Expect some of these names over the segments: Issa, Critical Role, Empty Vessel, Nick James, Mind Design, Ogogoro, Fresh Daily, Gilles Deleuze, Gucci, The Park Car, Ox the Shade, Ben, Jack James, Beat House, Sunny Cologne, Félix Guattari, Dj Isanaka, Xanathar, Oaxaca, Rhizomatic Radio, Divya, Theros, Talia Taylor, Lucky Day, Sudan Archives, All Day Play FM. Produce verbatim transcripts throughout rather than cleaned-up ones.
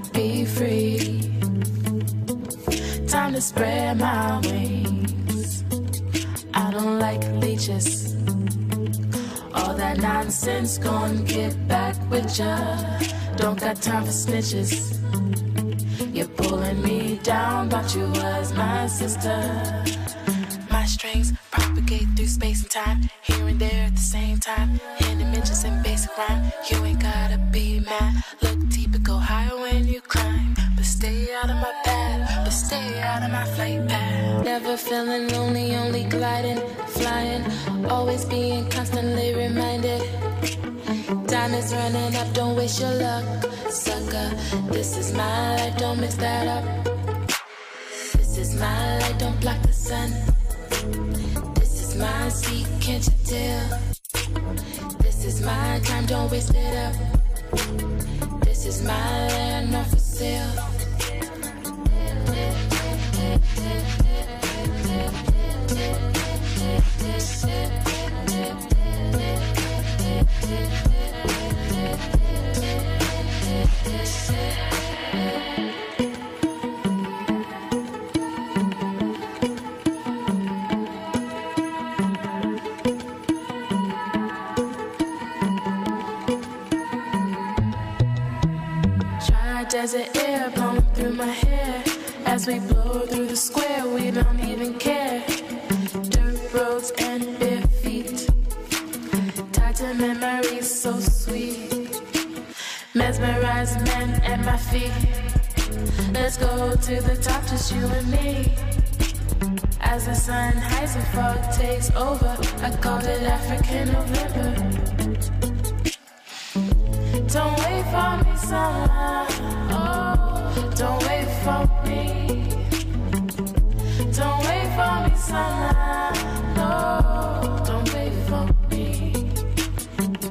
to be free. Time to spread my wings. I don't like leeches. All that nonsense, gonna get back with ya. Don't got time for snitches. You're pulling me down, but you was my sister. My strings propagate through space and time, here and there at the same time, in dimensions and basic rhyme. You ain't gotta be mad. Look deeper, go higher when you climb. But stay out of my path, but stay out of my flight path. Never feeling lonely, only gliding, flying, always being constantly reminded. Time is running up, don't waste your luck, sucker. This is my life, don't mix that up. This is my light, don't block the sun. This is my seat, can't you tell? This is my time, don't waste it up. This is my land, not for sale. Desert air blowing through my hair. As we blow through the square, we don't even care. Dirt roads and bare feet, tied to memories so sweet. Mesmerized men at my feet. Let's go to the top, just you and me. As the sun hides and fog takes over, I called it African November. Don't wait for me, summer. Oh, don't wait for me. Don't wait for me, summer. No, don't wait for me.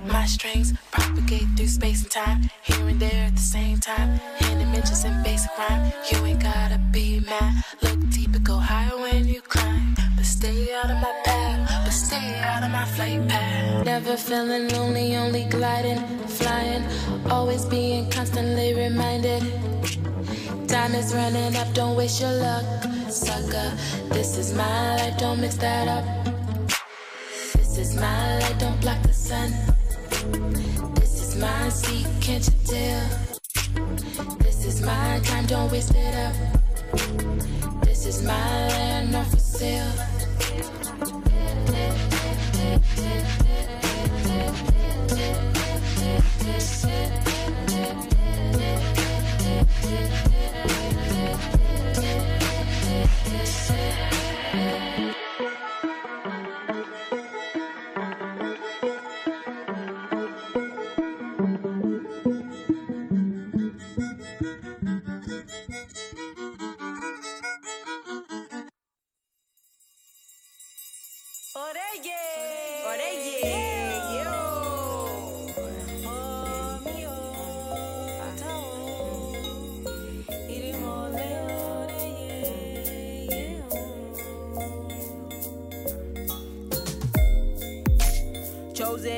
My strings propagate through space and time, here and there at the same time, in dimensions and basic rhyme. You ain't gotta be mad. Look deeper, go higher when you climb. But stay out of my path, but stay out of my flight path. Never feeling lonely, only gliding, flying, always being constantly reminded. Time is running up, don't waste your luck, sucker. This is my life, don't mix that up. This is my light, don't block the sun. This is my seat, can't you tell? This is my time, don't waste it up. This is my land, not for sale.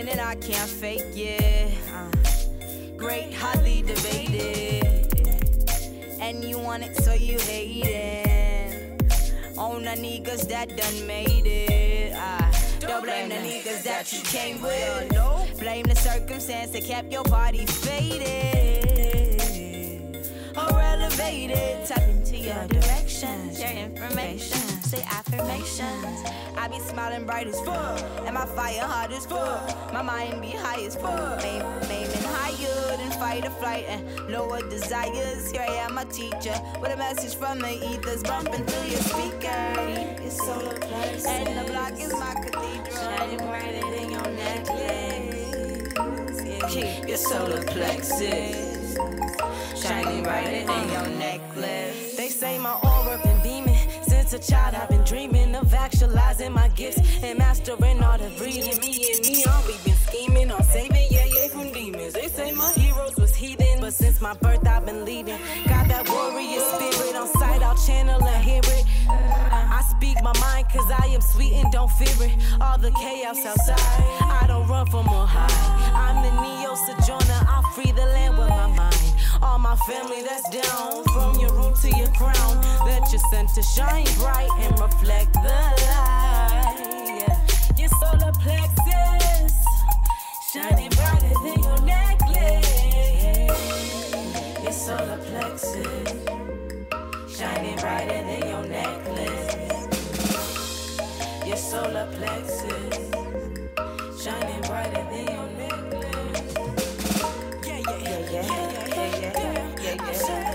And I can't fake it. Uh, great, highly debated. And you want it, so you hate it. On the niggas that done made it. Uh, don't blame the niggas that you came with. No, blame the circumstance that kept your body faded or elevated. Tap into your directions, your information. Say affirmations. I be smiling bright as fuck, and my fire hot as fuck. My mind be high as fuck, aiming higher than fight or flight and lower desires. Here I am, my teacher, with a message from the ethers bumping through your speaker. It's so places. And the block is my cathedral. Shining brighter than your necklace. Yeah. Keep your solar plexus shining brighter than your necklace. They say my aura been beaming. Since a child, I've been dreaming of actualizing my gifts and mastering all the breathing. Me and me, all we've been scheming on saving, yeah, yeah, from demons. They say my heroes was heathen, but since my birth, I've been leading. Got that warrior spirit on sight, I'll channel and hear it. I, I speak my mind, cause I am sweet and don't fear it. All the chaos outside, I don't run from on high. I'm the Neo Sojourner, I'll free the land with my mind. All my family that's down from your root to your crown, that you're sent to shine bright and reflect the light. Your solar plexus shining brighter than your necklace. Your solar plexus shining brighter than your necklace. Your solar plexus shining brighter than your necklace. Yeah, yeah, yeah, yeah, yeah, yeah, yeah, yeah, yeah, yeah, yeah. And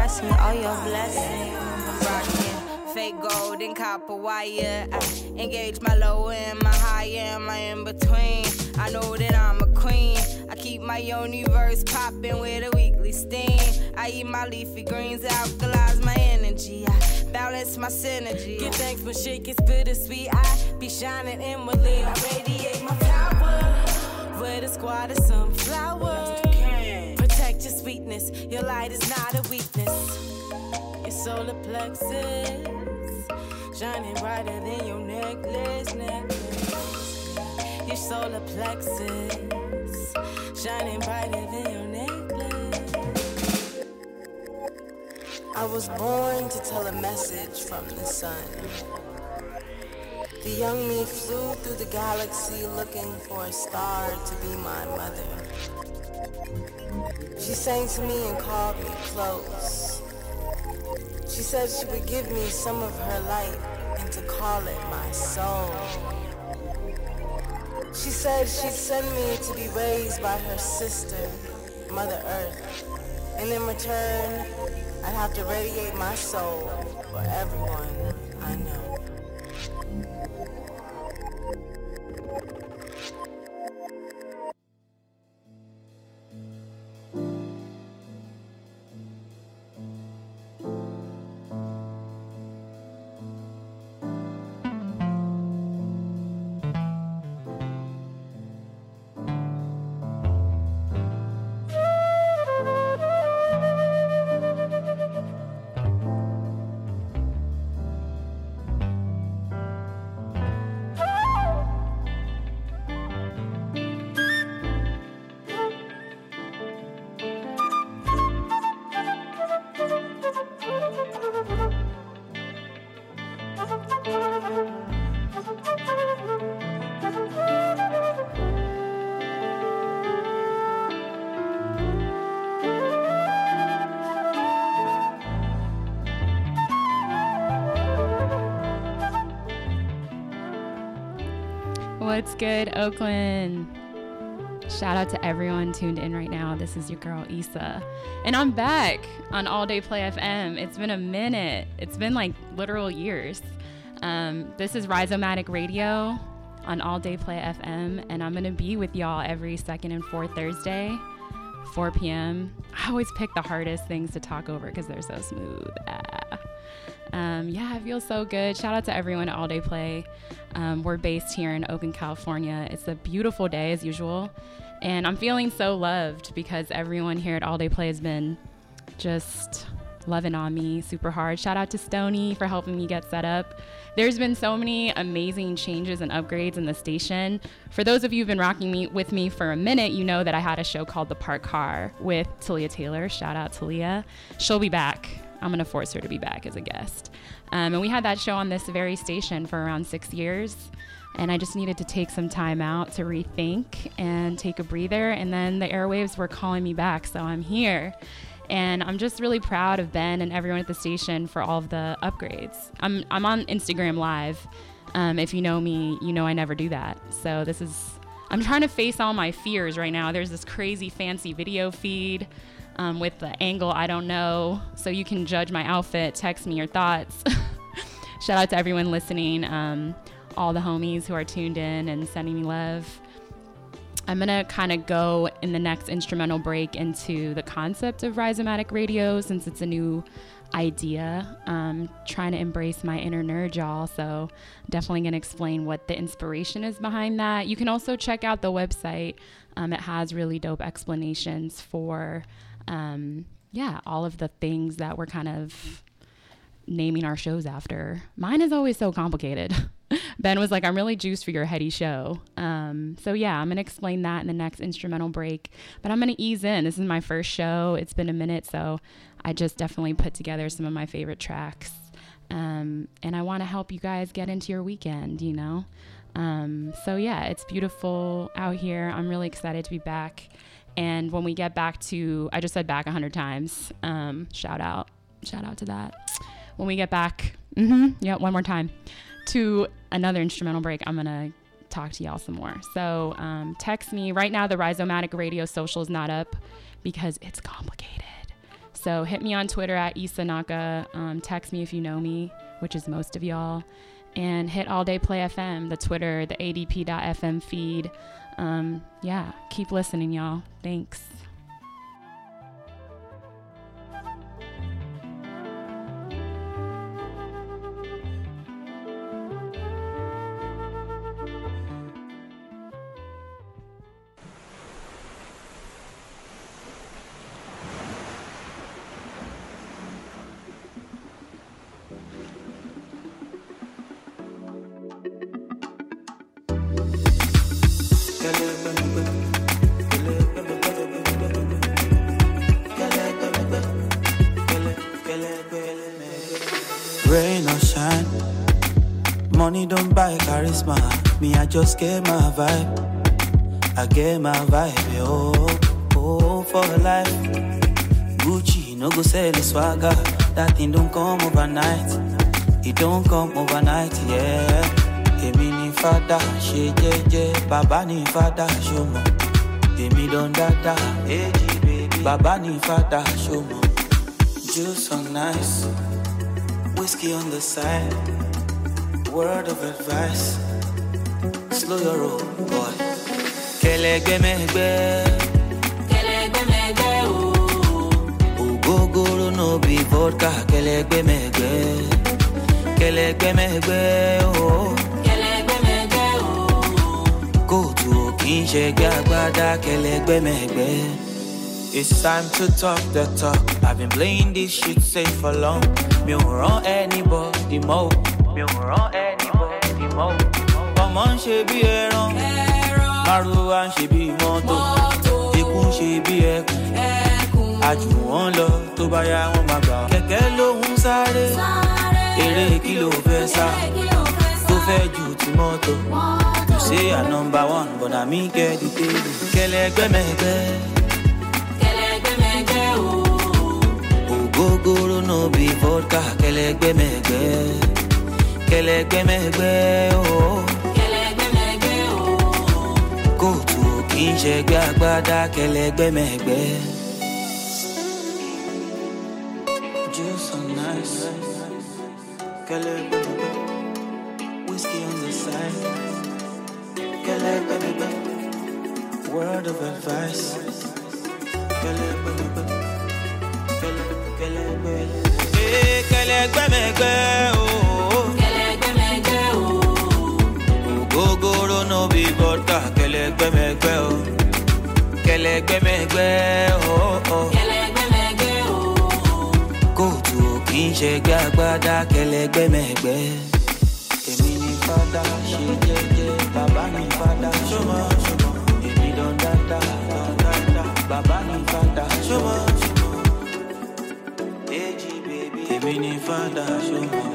it's a all your blessings. Rockin' fake gold and copper wire. I engage my low and my high and my in between. I know that I'm a queen. I keep my universe poppin' with a weekly steam. I eat my leafy greens, alkalize my energy. I balance my synergy. Get thanks for shake, it's bittersweet. I be shining inwardly. I radiate my power. With a squad of sunflowers. Your sweetness, your light is not a weakness. Your solar plexus shining brighter than your necklace, necklace. Your solar plexus shining brighter than your necklace. I was born to tell a message from the sun. The young me flew through the galaxy looking for a star to be my mother. She sang to me and called me close. She said she would give me some of her light and to call it my soul. She said she'd send me to be raised by her sister, Mother Earth, and in return, I'd have to radiate my soul for everyone I know. What's good, Oakland? Shout out to everyone tuned in right now. This is your girl, Issa. And I'm back on All Day Play F M. It's been a minute. It's been like literal years. Um, this is Rhizomatic Radio on All Day Play F M. And I'm going to be with y'all every second and fourth Thursday, four p.m. I always pick the hardest things to talk over because they're so smooth. Ah. Um, yeah, it feels so good. Shout out to everyone at All Day Play. Um, we're based here in Oakland, California. It's a beautiful day as usual. And I'm feeling so loved because everyone here at All Day Play has been just loving on me super hard. Shout out to Stoney for helping me get set up. There's been so many amazing changes and upgrades in the station. For those of you who've been rocking me with me for a minute, you know that I had a show called The Park Car with Talia Taylor. Shout out Talia. She'll be back. I'm going to force her to be back as a guest. Um, and we had that show on this very station for around six years. And I just needed to take some time out to rethink and take a breather. And then the airwaves were calling me back, so I'm here. And I'm just really proud of Ben and everyone at the station for all of the upgrades. I'm I'm on Instagram Live. Um, if you know me, you know I never do that. So this is, I'm trying to face all my fears right now. There's this crazy fancy video feed. Um, with the angle, I don't know. So you can judge my outfit. Text me your thoughts. Shout out to everyone listening, um, all the homies who are tuned in and sending me love. I'm going to kind of go in the next instrumental break into the concept of Rhizomatic Radio, since it's a new idea, um, trying to embrace my inner nerd, y'all. So definitely going to explain what the inspiration is behind that. You can also check out the website. Um, it has really dope explanations for, um, yeah, all of the things that we're kind of naming our shows after. Mine is always so complicated. Ben was like, I'm really juiced for your heady show. Um, so yeah, I'm going to explain that in the next instrumental break, but I'm going to ease in. This is my first show. It's been a minute, so I just definitely put together some of my favorite tracks. Um, and I want to help you guys get into your weekend, you know? Um, so yeah, it's beautiful out here. I'm really excited to be back. And when we get back to, I just said back a hundred times. Um, shout out, shout out to that. When we get back, mm-hmm, yeah, one more time. To another instrumental break, I'm gonna talk to y'all some more. So um, text me right now. The Rhizomatic Radio social is not up because it's complicated. So hit me on Twitter at Isanaka. Um, text me if you know me, which is most of y'all, and hit All Day Play F M, the Twitter, the A D P dot F M feed. Um, yeah, keep listening, y'all. Thanks. Me, I just get my vibe. I get my vibe, yo. Oh, for life. Gucci, no go sell the swagger. That thing don't come overnight. It don't come overnight, yeah. Emi ni fada, she jeje. Baba ni fada, show me. Emi don dada, eji baby. Baba ni fada, show me. Juice on nice. Whiskey on the side. Word of advice. Slow your roll, boy. Kelege megbe, kelege megbe o. Ogogoro no be vodka. Kelege megbe, kelege megbe o. Kelege megbe o. Go to Kinche Gagbada. Kelege megbe. It's time to talk the talk. I've been playing this shit safe for long. Me wrong anybody more. Me wrong anybody more. Man she be eran, Maruwa she be moto, Ekun she be ekun, Aju won lọ tó bá yá wọ́n máa gbà. Kẹ̀kẹ́ ló ń sáré, eré kí ló fẹ́ sá, tó fẹ́ ju ti mọ́tò. You say I'm number one, but I mean get the table. Kẹ̀lẹ́gbẹ́mẹ̀gbẹ́, kẹ̀lẹ́gbẹ́mẹ̀gbẹ́ o. Ògógóró no be vodka. Kẹ̀lẹ́gbẹ́mẹ̀gbẹ́, kẹ̀lẹ́gbẹ́mẹ̀gbẹ́ o. Go to Kinche Gagbada, Kelege Megbe. Juice on nice. Kelege Megbe. Whiskey on the side. Kelege Megbe. Word of advice. Kelege Megbe. Kelege Megbe. Hey, Kelege Megbe. Oh. Ogogoro no be vodka, kelegbe megbe o, kelegbe megbe o, kelegbe megbe o. Go to Kinche Gagbada, kelegbe megbe. Emi ni fada, she jeje, baba ni fada, shoma shoma. Emi don dada, don dada, baba ni fada, shoma shoma. Eji baby, emi ni fada, shoma.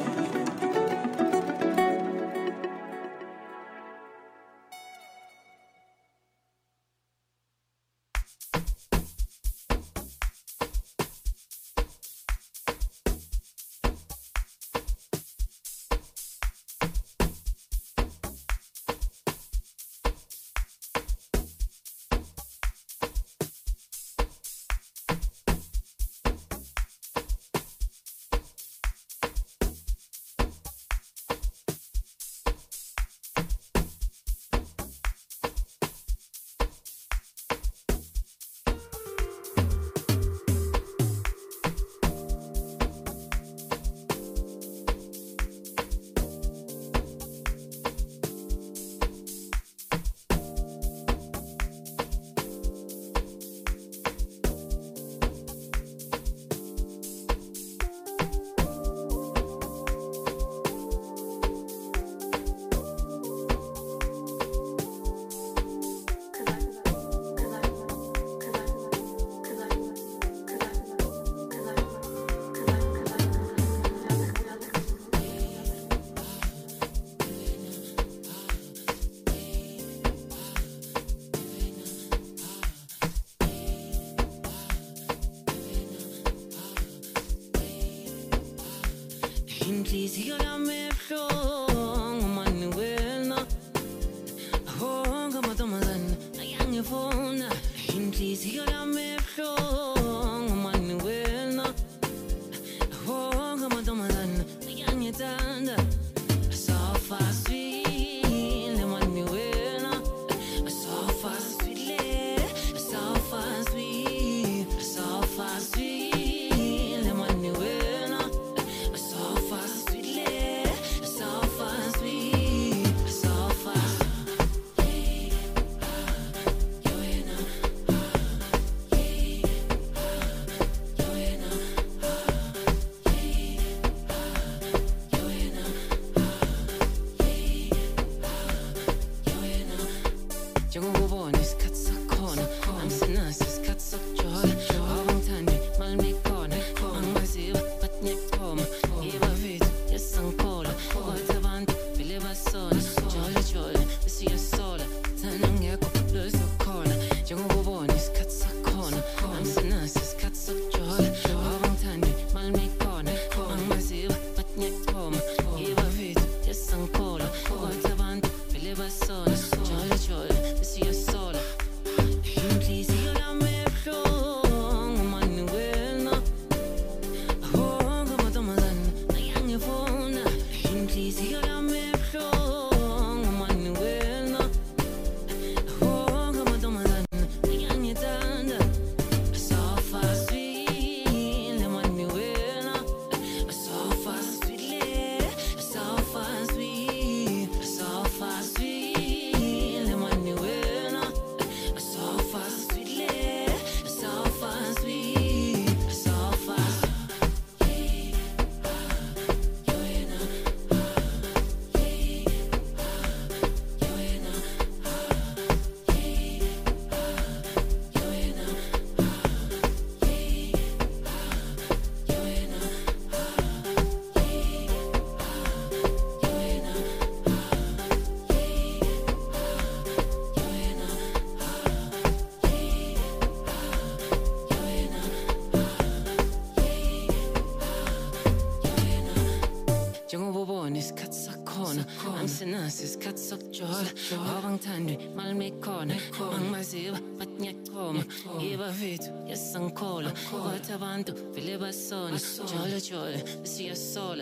Is cut so joy, Havang Tandy, Malme Corner, Hung Mazil, but Yakom, Eva Vit, yes, and call, Cotavanto, Philippa Son, Jolla Joy, see a soul.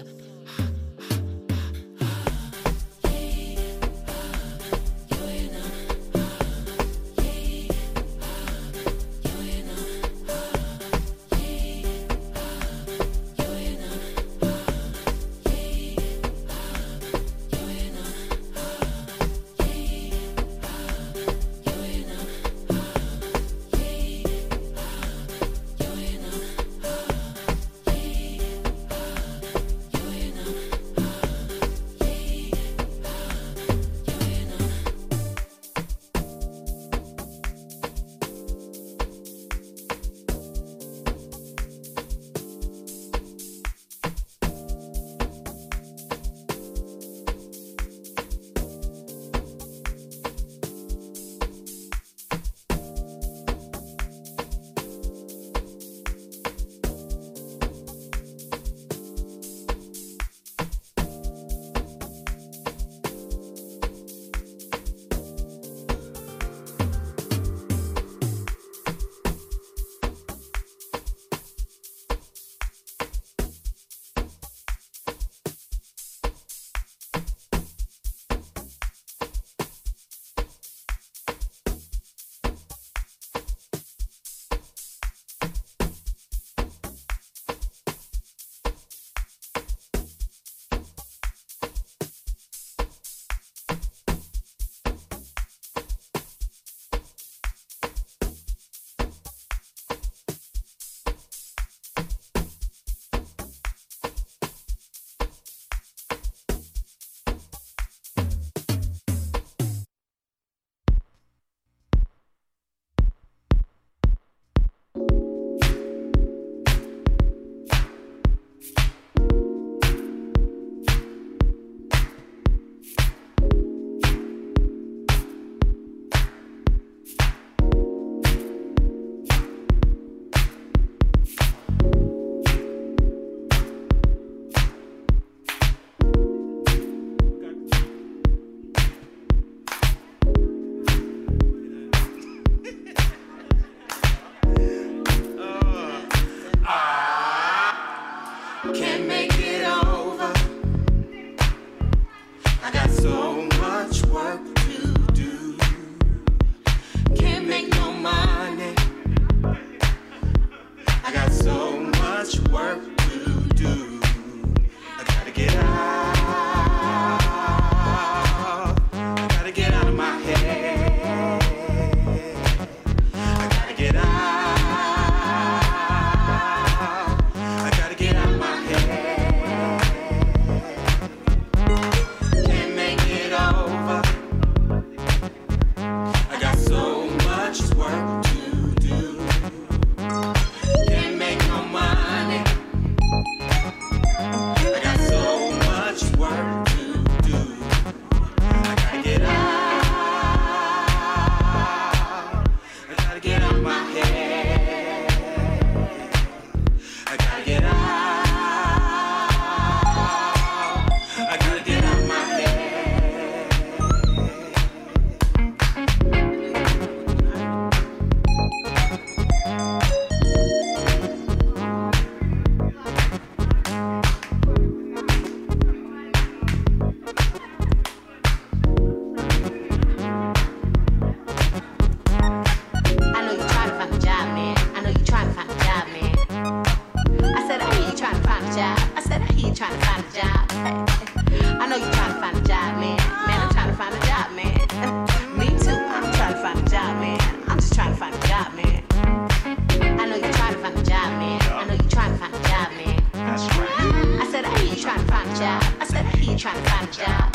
the kind of job.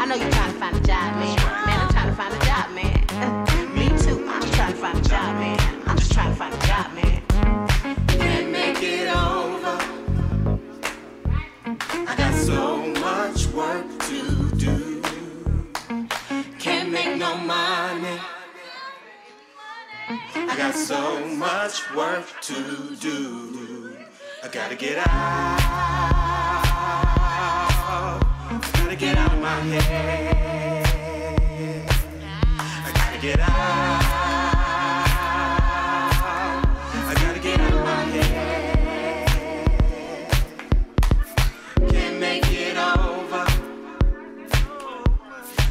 I know you're trying to find a job, man. Man, I'm trying to find a job, man. Me too, I'm trying to find a job, man. I'm just trying to find a job, man. Can't make it over. I got so much work to do. Can't make no money. I got so much work to do. I gotta get out. Gotta get out of my head. I gotta get out. I gotta get out of my head. Can't make it over.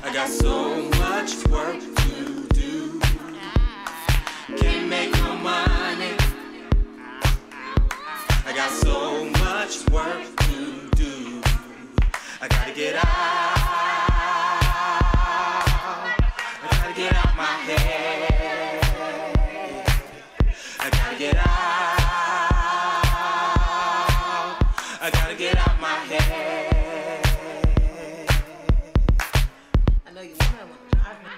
I got so much work to do. Can't make no money. I got so much work to do. I gotta get out. I gotta get out my head. I gotta get out. I gotta get out my head. I know you wanna want to drive me.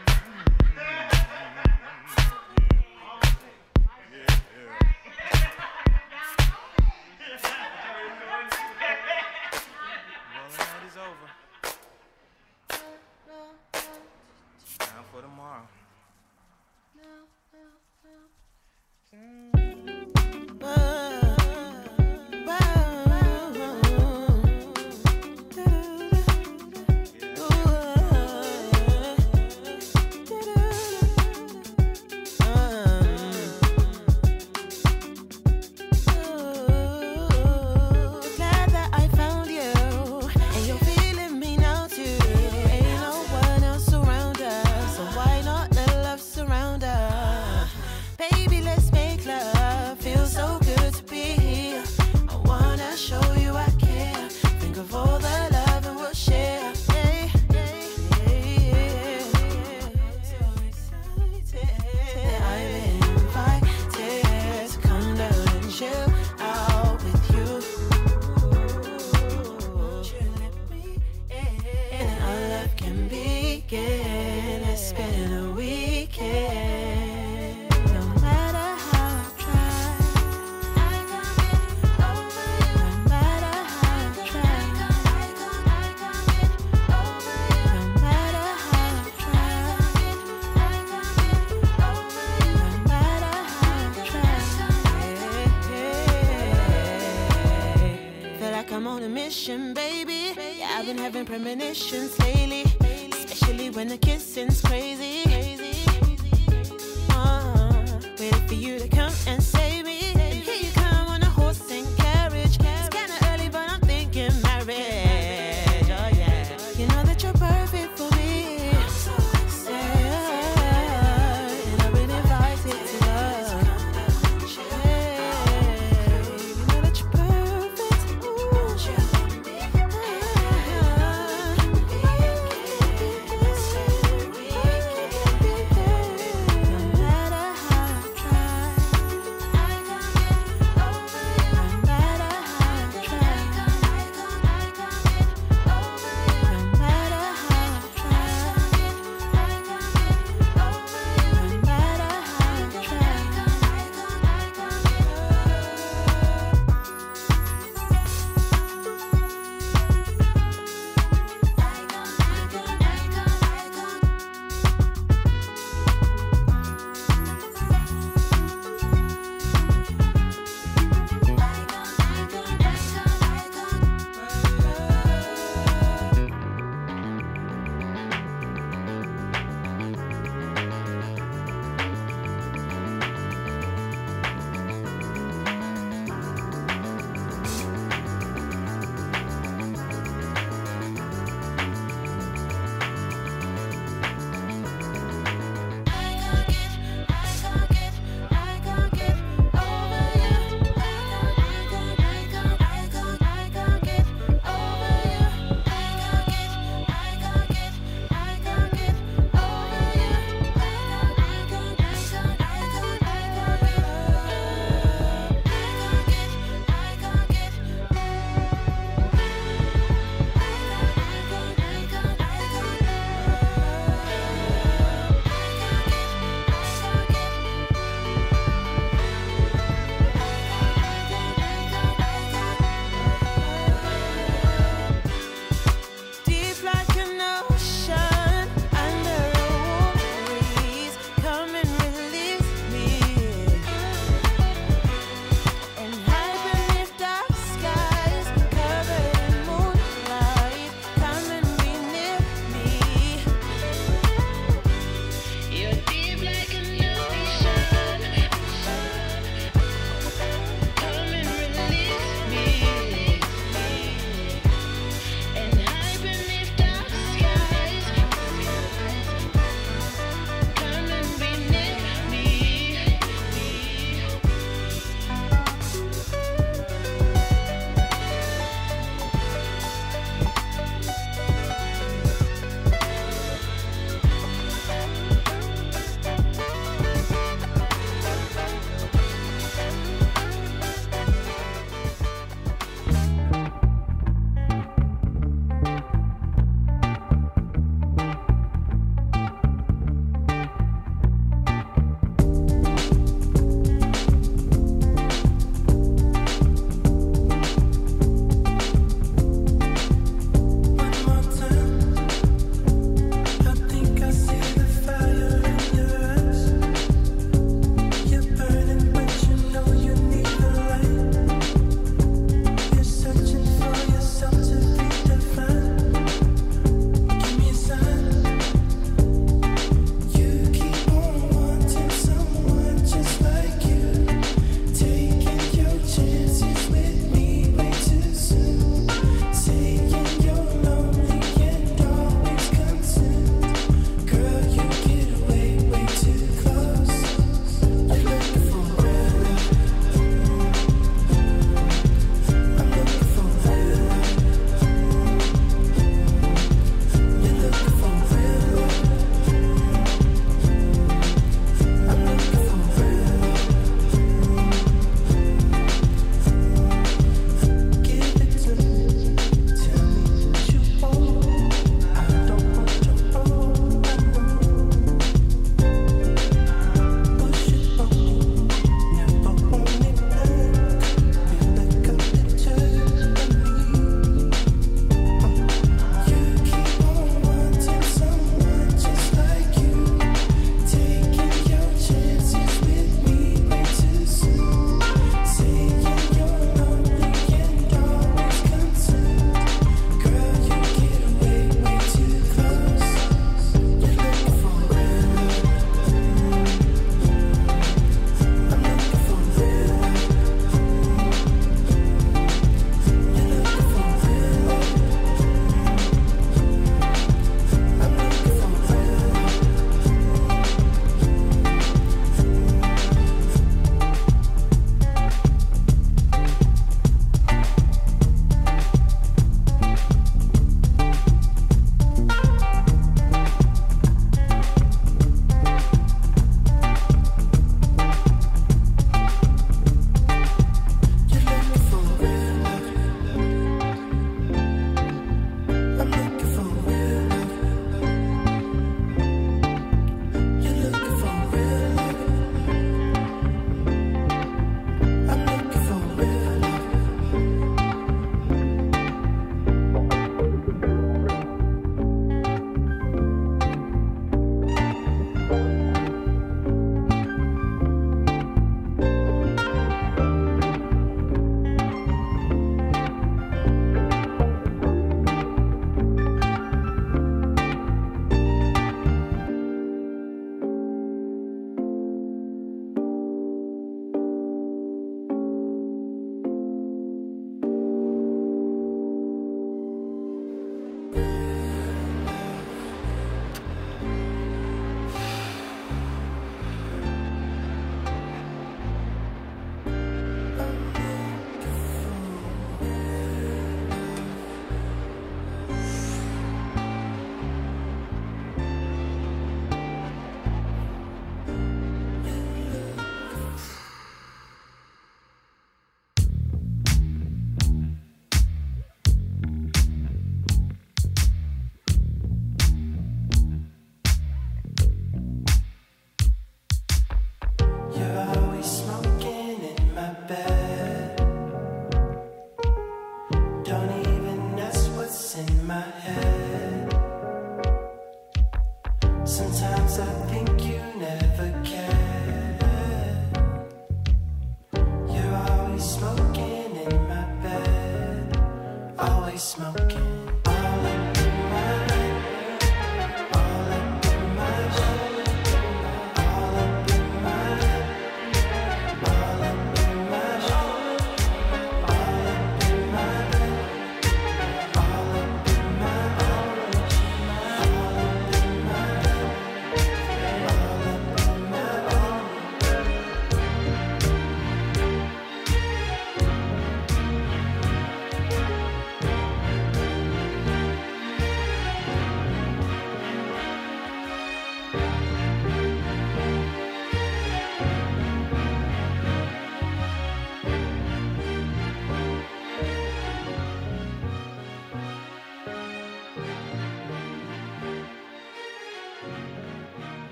Premonitions lately, especially when the kissing's crazy. Uh, waiting for you to come and save me. And here you come on a horse and carriage. It's kinda early, but I'm thinking marriage. Oh yeah, you know that you're perfect for me. I'm so excited, and I've been invited to love. Yeah, you know that you're perfect. Ooh. I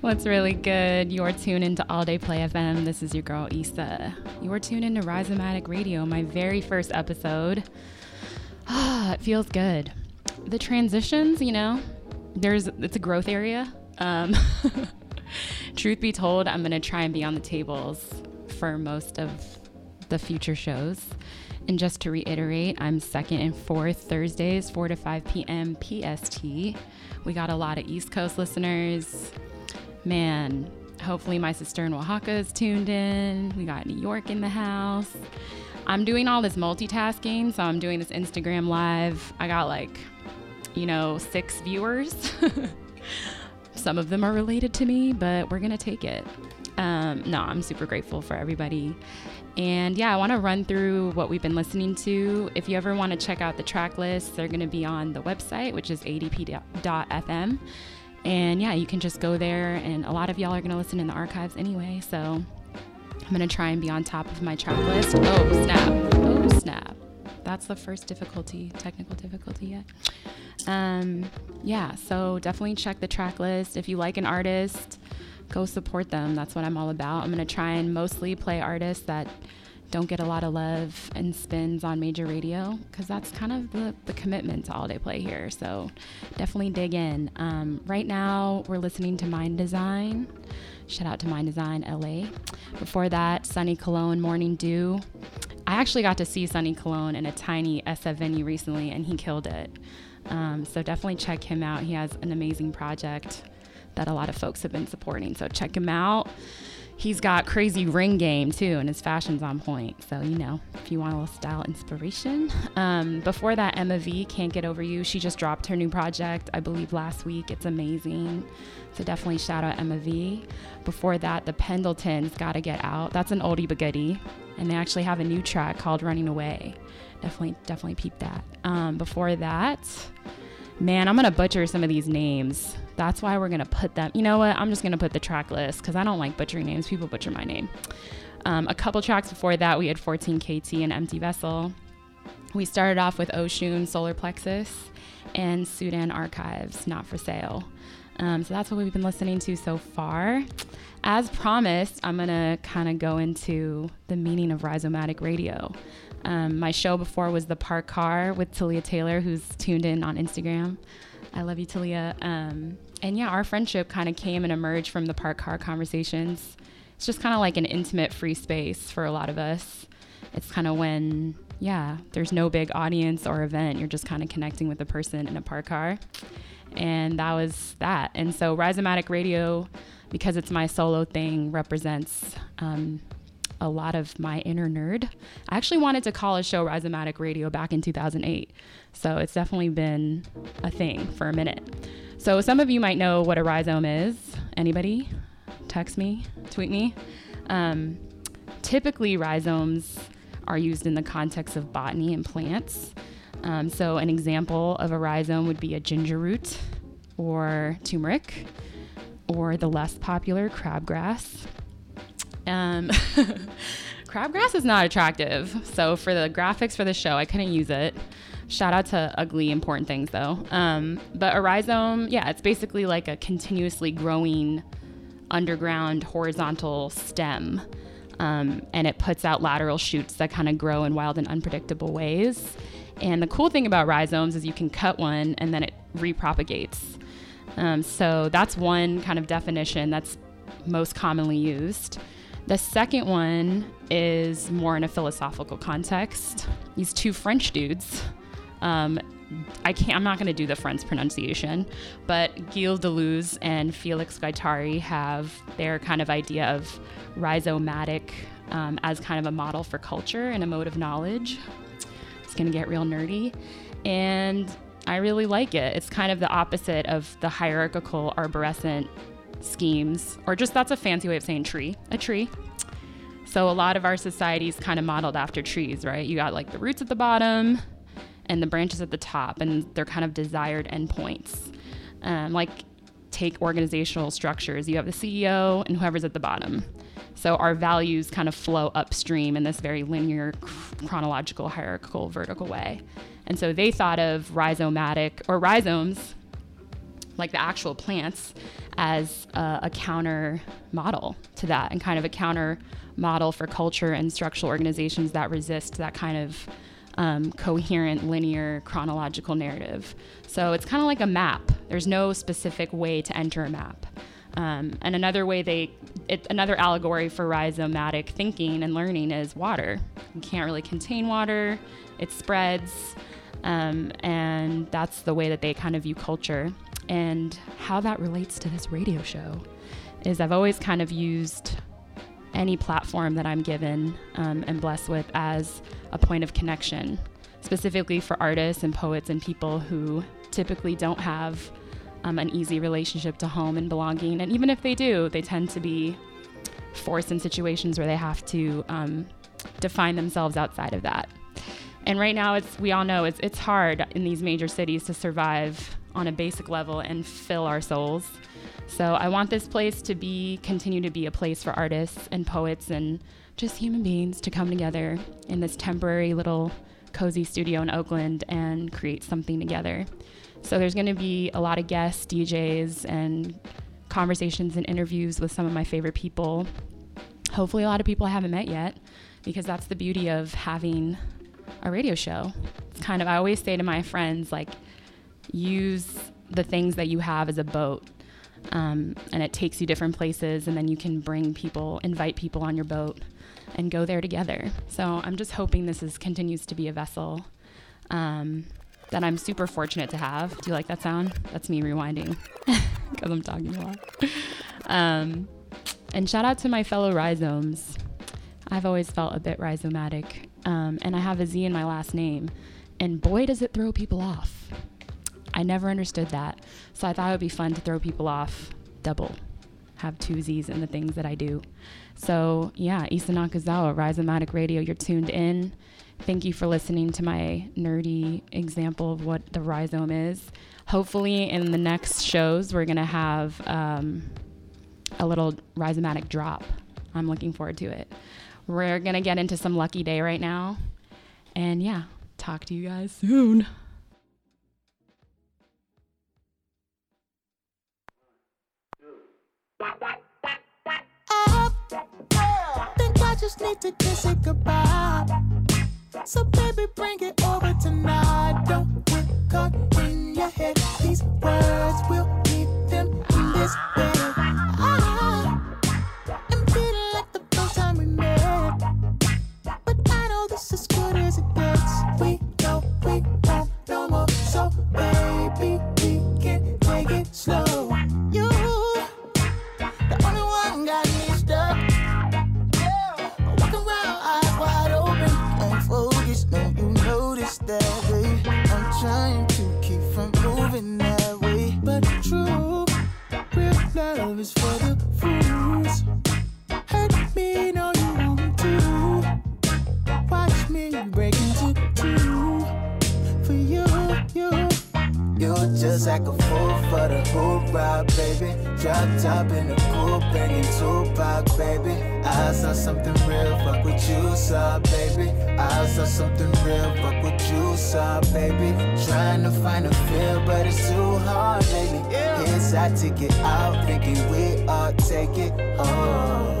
What's really good? You're tuned into All Day Play F M. This is your girl Issa. You're tuned into Rhizomatic Radio, my very first episode. Ah, oh, it feels good. The transitions, you know, there's it's a growth area. Um, truth be told, I'm gonna try and be on the tables for most of the future shows. And just to reiterate, I'm second and fourth Thursdays, four to five p.m. P S T. We got a lot of East Coast listeners. Man, hopefully my sister in Oaxaca is tuned in. We got New York in the house. I'm doing all this multitasking, so I'm doing this Instagram live. I got like, you know, six viewers. Some of them are related to me, but we're gonna take it. Um, no, I'm super grateful for everybody. And yeah, I wanna run through what we've been listening to. If you ever wanna check out the track lists, they're gonna be on the website, which is A D P dot F M. And yeah, you can just go there, and a lot of y'all are gonna listen in the archives anyway, so I'm gonna try and be on top of my track list. Oh, snap, oh, snap. That's the first difficulty, technical difficulty yet. Um, yeah, so definitely check the track list. If you like an artist, go support them. That's what I'm all about. I'm gonna try and mostly play artists that don't get a lot of love and spins on major radio, because that's kind of the, the commitment to All Day Play here. So definitely dig in. Um, right now, we're listening to Mind Design. Shout out to Mind Design L A. Before that, Sunny Cologne, Morning Dew. I actually got to see Sunny Cologne in a tiny S F venue recently, and he killed it. Um, so definitely check him out. He has an amazing project that a lot of folks have been supporting. So check him out. He's got crazy ring game too, and his fashion's on point. So, you know, if you want a little style inspiration. Um, before that, Emma V, Can't Get Over You. She just dropped her new project, I believe last week. It's amazing. So definitely shout out Emma V. Before that, The Pendletons, Gotta Get Out. That's an oldie but goodie. And they actually have a new track called Running Away. Definitely, definitely peep that. Um, before that, man, I'm gonna butcher some of these names. That's why we're gonna put them. You know what? I'm just gonna put the track list because I don't like butchering names. People butcher my name. Um, a couple tracks before that, we had fourteen K T and Empty Vessel. We started off with Oshun, Solar Plexus, and Sudan Archives, Not For Sale. Um, so that's what we've been listening to so far. As promised, I'm gonna kind of go into the meaning of Rhizomatic Radio. Um, my show before was The Park Car with Talia Taylor, who's tuned in on Instagram. I love you, Talia. Um, and yeah, our friendship kind of came and emerged from the Park Car conversations. It's just kind of like an intimate free space for a lot of us. It's kind of when, yeah, there's no big audience or event. You're just kind of connecting with a person in a park car. And that was that. And so Rhizomatic Radio, because it's my solo thing, represents um, a lot of my inner nerd. I actually wanted to call a show Rhizomatic Radio back in two thousand eight. So it's definitely been a thing for a minute. So some of you might know what a rhizome is. Anybody? Text me, tweet me. Um, typically rhizomes are used in the context of botany and plants. Um, so an example of a rhizome would be a ginger root or turmeric or the less popular crabgrass. Um, crabgrass is not attractive, so for the graphics for the show, I couldn't use it. Shout out to ugly, important things, though. Um, but a rhizome, yeah, it's basically like a continuously growing underground horizontal stem, um, and it puts out lateral shoots that kind of grow in wild and unpredictable ways. And the cool thing about rhizomes is you can cut one and then it repropagates. Um, so that's one kind of definition that's most commonly used. The second one is more in a philosophical context. These two French dudes, um, I can't, I'm not going to do the French pronunciation, but Gilles Deleuze and Félix Guattari have their kind of idea of rhizomatic um, as kind of a model for culture and a mode of knowledge. It's going to get real nerdy. And I really like it. It's kind of the opposite of the hierarchical arborescent schemes, or just that's a fancy way of saying tree, a tree. So a lot of our society's kind of modeled after trees, right? You got like the roots at the bottom and the branches at the top, and they're kind of desired endpoints. Um, like take organizational structures. You have the C E O and whoever's at the bottom. So our values kind of flow upstream in this very linear, chronological, hierarchical, vertical way. And so they thought of rhizomatic, or rhizomes, like the actual plants, as a, a counter model to that, and kind of a counter model for culture and structural organizations that resist that kind of um, coherent, linear, chronological narrative. So it's kind of like a map. There's no specific way to enter a map. Um, and another way they, it, another allegory for rhizomatic thinking and learning is water. You can't really contain water. It spreads. Um, and that's the way that they kind of view culture. And how that relates to this radio show is I've always kind of used any platform that I'm given um, and blessed with as a point of connection, specifically for artists and poets and people who typically don't have um, an easy relationship to home and belonging. And even if they do, they tend to be forced in situations where they have to um, define themselves outside of that. And right now, it's we all know it's it's hard in these major cities to survive on a basic level and fill our souls. So I want this place to be, continue to be a place for artists and poets and just human beings to come together in this temporary little cozy studio in Oakland and create something together. So there's gonna be a lot of guests, D Js, and conversations and interviews with some of my favorite people. Hopefully a lot of people I haven't met yet, because that's the beauty of having a radio show. It's kind of, I always say to my friends, like, use the things that you have as a boat, um, and it takes you different places, and then you can bring people, invite people on your boat and go there together. So I'm just hoping this is continues to be a vessel um, that I'm super fortunate to have. Do you like that sound? That's me rewinding because I'm talking a lot. Um, and shout out to my fellow rhizomes. I've always felt a bit rhizomatic, um, and I have a Z in my last name, and boy does it throw people off. I never understood that. So I thought it would be fun to throw people off double, have two Z's in the things that I do. So yeah, Isanakazawa, Rhizomatic Radio, you're tuned in. Thank you for listening to my nerdy example of what the rhizome is. Hopefully in the next shows, we're gonna have um, a little rhizomatic drop. I'm looking forward to it. We're gonna get into some Lucky Day right now. And yeah, talk to you guys soon. Just need to kiss it goodbye. So baby, bring it over tonight. Don't get caught in your head. These words, we'll keep them in this bed. I am feeling like the first time we met, but I know this is good as it gets. We know we want no more, so baby, we can take it slow. You, the only one got me stuck. That way, I'm trying to keep from moving that way, but true, real love is for the fools. Hurt me, no you want to. Watch me break into two. For you, you, you just like a fool for the hoorah, baby. Drop top in the coupe, bringing Tupac, baby. I saw something real, fuck what you saw, baby. I saw something real, fuck what you saw, baby. Trying to find a feel, but it's too hard, baby. Inside to get out, thinking we all take it. Oh.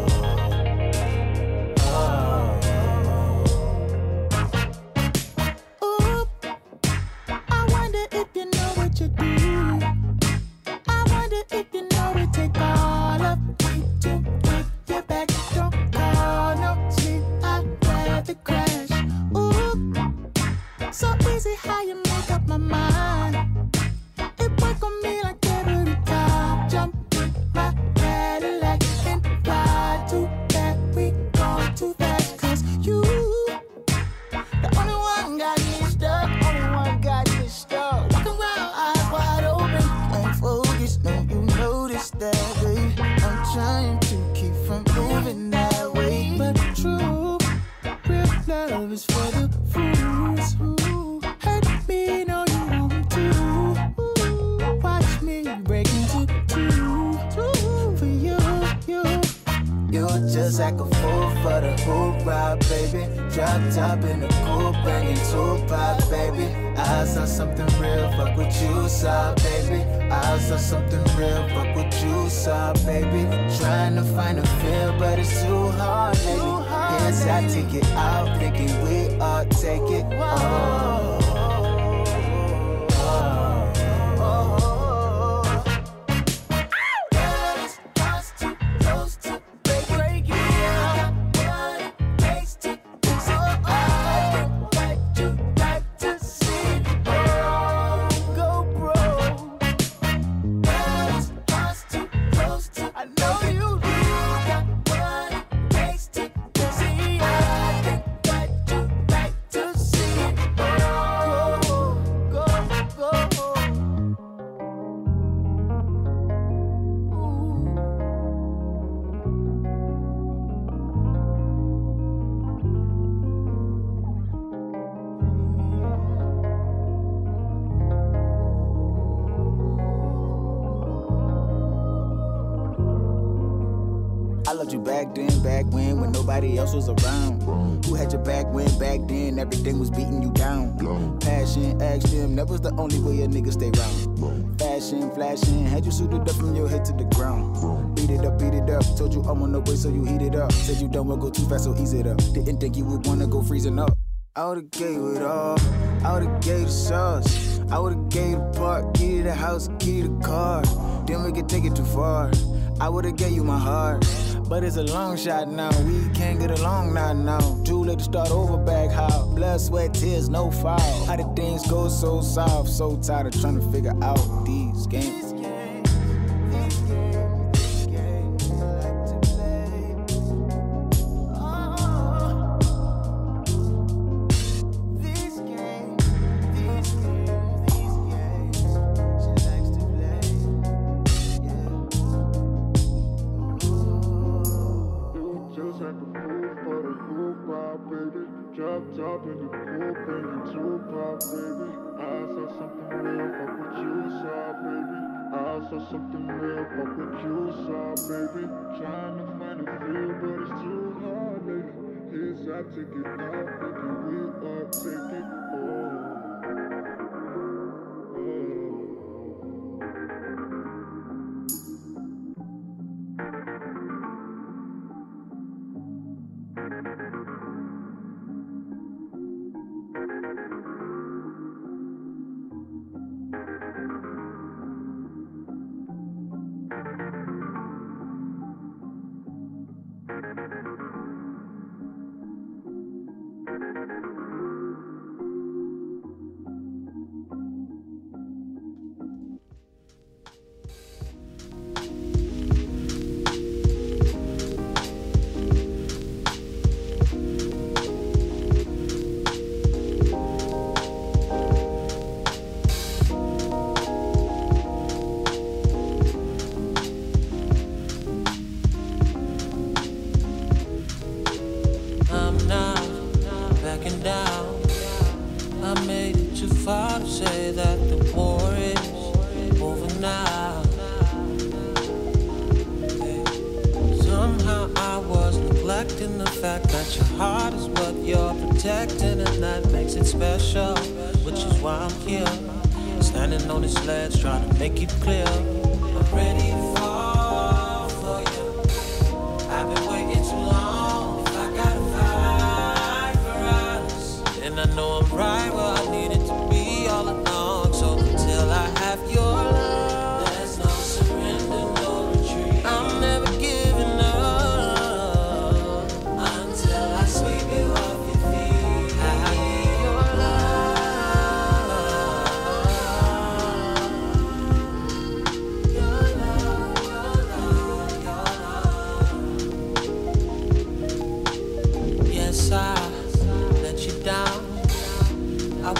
Else was around. Who had your back when back then everything was beating you down? Passion, action, that was the only way a nigga stay round. Fashion, flashing, had you suited up from your head to the ground. Beat it up, beat it up. Told you I'm on the way, so you heat it up. Said you don't want to go too fast, so ease it up. Didn't think you would wanna go freezing up. I would've gave it all. I would've gave the sauce. I would've gave the park, key to the house, key to the car. Then we could take it too far. I would've gave you my heart. But it's a long shot now, we can't get along now, now. Too late to start over back how. Blood, sweat, tears, no foul. How did things go so soft? So tired of trying to figure out these games. the fact that your heart is what you're protecting, and that makes it special, which is why I'm here, standing on this ledge trying to make it clear. I'm ready for, for you. I've been waiting too long. I gotta fight for us, and I know I'm right where I needed to be all along. So until I have your love,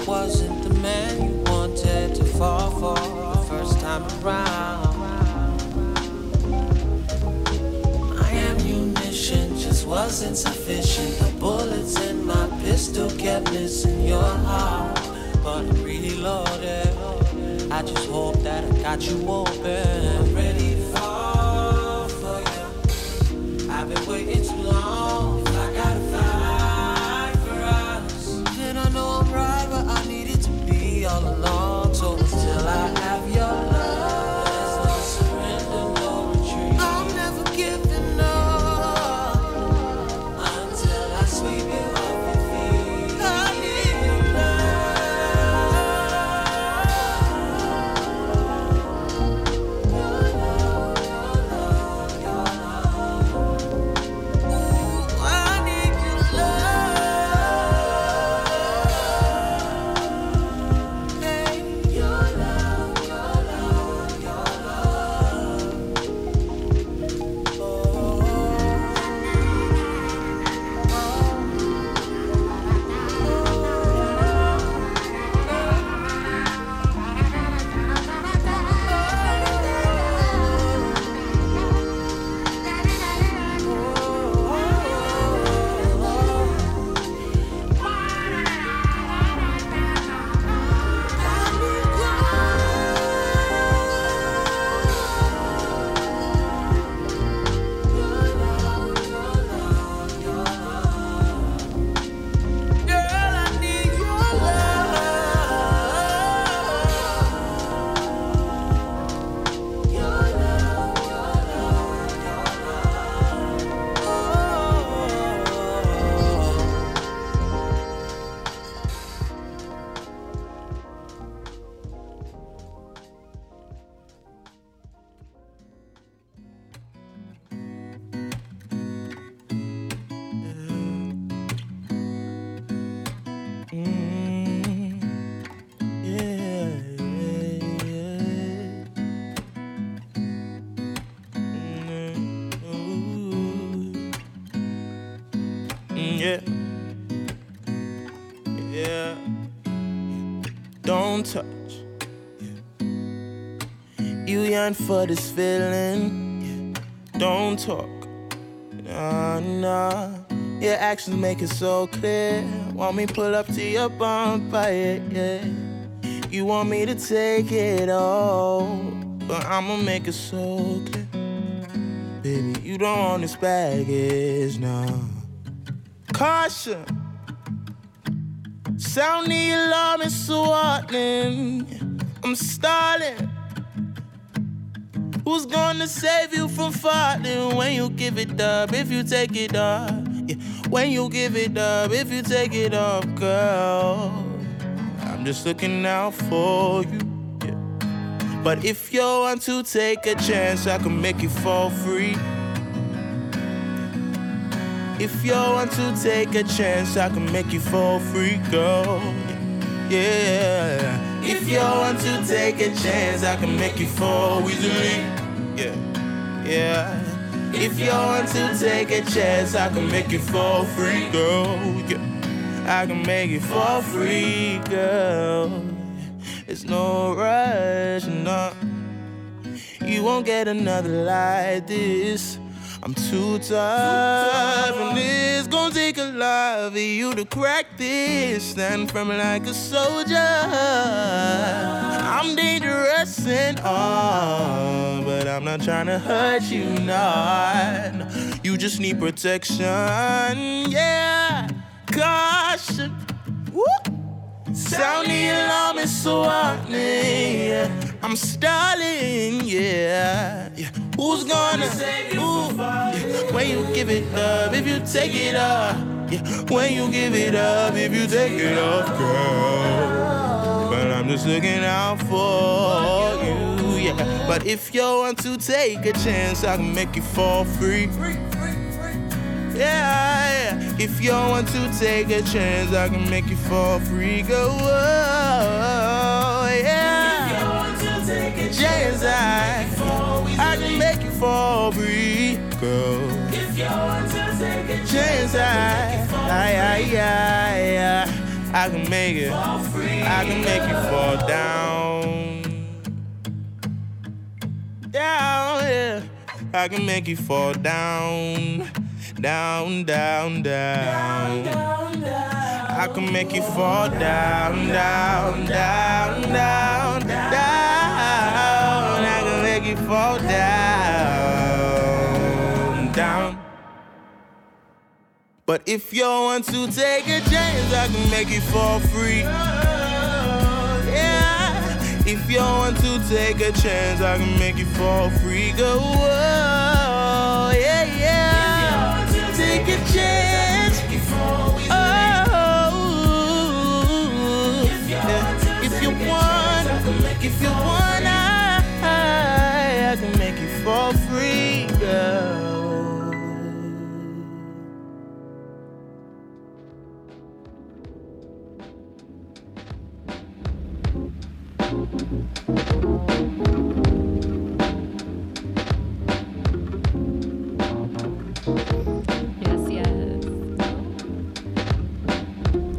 wasn't the man you wanted to fall for the first time around. My ammunition just wasn't sufficient. The bullets in my pistol kept missing your heart, but I'm reloaded. I just hope that I got you open. I'm ready to fall for you. I've been waiting too long. All along, so until I have your love, there's no surrender, no retreat. I'm never giving up until I sweep you off your feet. I need your love, your love, your love, your love. Ooh, I need your love. For this feeling, don't talk, nah, nah. Your actions make it so clear. Want me pull up to your bonfire, yeah. You want me to take it all, but I'ma make it so clear. Baby, you don't want this baggage, nah. Caution, sound the alarm, it's a warning. I'm stalling. Who's gonna save you from falling when you give it up, if you take it up? Yeah. When you give it up, if you take it up, girl. I'm just looking out for you. Yeah. But if you want to take a chance, I can make you fall free. If you want to take a chance, I can make you fall free, girl. Yeah. If you want to take a chance, I can make you fall easily. Yeah, yeah. If you want to take a chance, I can make you fall free, girl. Yeah. I can make you fall free, girl. It's no rush, no. You won't get another like this. I'm too tired, and it's gonna take a lot for you to crack this. Stand firm like a soldier. I'm dangerous and all, but I'm not trying to hurt you, none. You just need protection, yeah. Caution. Woo. Sound the alarm, it's a warning. I'm stalling, yeah. yeah. Who's gonna save you? Yeah. When you give it up, if you take it up. Yeah. When you give it up, if you take it up, girl. But I'm just looking out for you, yeah. But if you want to take a chance, I can make you fall free. Yeah, if you want to take a chance, I can make you fall free. Go, oh, yeah. If you want to take a chance, I, I can make you fall free. Go. If you want to take a chance, I, I, I, I, I can make it. I can make you fall down, down. Yeah, I can make you fall down. Down, down, down. Down, down, down. I can make you fall down, down, down, down, down. Down. I can make you fall down, down. But if you want to take a chance, I can make you fall free. Yeah. If you want to take a chance, I can make you fall free. Go, oh, yeah, yeah. Take a chance. Oh, if you want, if you want, I, I can make you fall free, girl.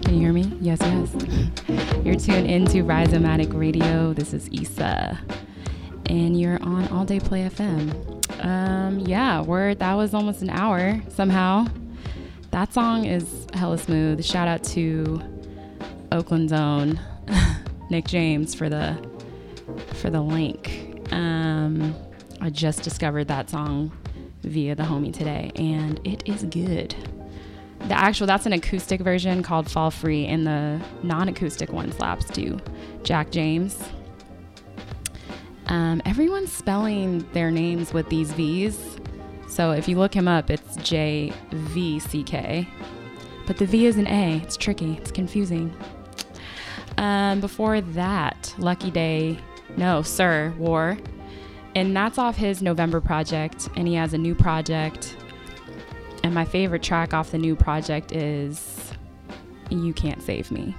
Hear me? Yes, yes. You're tuned into Rhizomatic Radio. This is Issa, and you're on All Day Play F M. Um, yeah, word. That was almost an hour somehow. That song is hella smooth. Shout out to Oakland's own Nick James for the for the link. Um, I just discovered that song via the homie today, and it is good. The actual, that's an acoustic version called Fall Free, and the non-acoustic one slaps to Jack James. Um, everyone's spelling their names with these V's. So if you look him up, it's J V C K. But the V is an A. It's tricky. It's confusing. Um, before that, Lucky Day, no, sir, War. And that's off his November project, and he has a new project. And my favorite track off the new project is You Can't Save Me.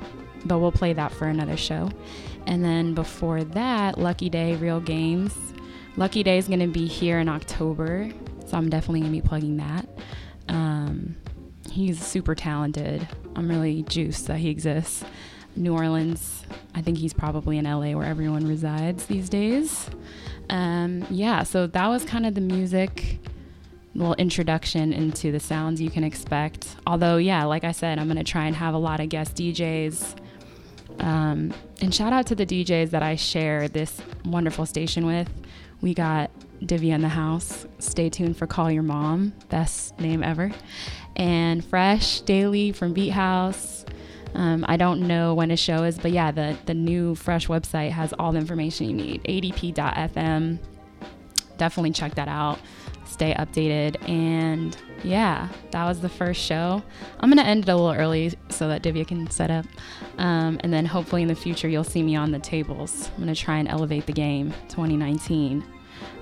But we'll play that for another show. And then before that, Lucky Day, Real Games. Lucky Day is going to be here in October, so I'm definitely going to be plugging that. Um, he's super talented. I'm really juiced that he exists. New Orleans, I think he's probably in L A where everyone resides these days. Um, yeah, so that was kind of the music. Little introduction into the sounds you can expect. Although, yeah, like I said, I'm going to try and have a lot of guest D Js. Um, and shout out to the D Js that I share this wonderful station with. We got Divya in the house. Stay tuned for Call Your Mom. Best name ever. And Fresh Daily from Beat House. Um, I don't know when a show is, but yeah, the, the new Fresh website has all the information you need. A D P dot F M. Definitely check that out. Stay updated. And yeah, that was the first show. I'm gonna end it a little early so that Divya can set up, um, and then hopefully in the future you'll see me on the tables. I'm gonna try and elevate the game twenty nineteen.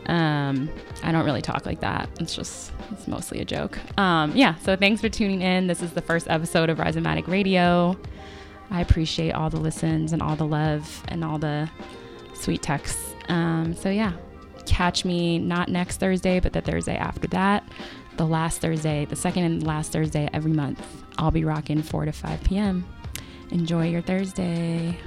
um, I don't really talk like that. It's just it's mostly a joke. Um, yeah, so thanks for tuning in. This is the first episode of Rhizomatic Radio. I appreciate all the listens and all the love and all the sweet texts. Um, so yeah, catch me not next Thursday, but the Thursday after that, the last Thursday, the second and last Thursday every month. I'll be rocking four to five p.m. Enjoy your Thursday.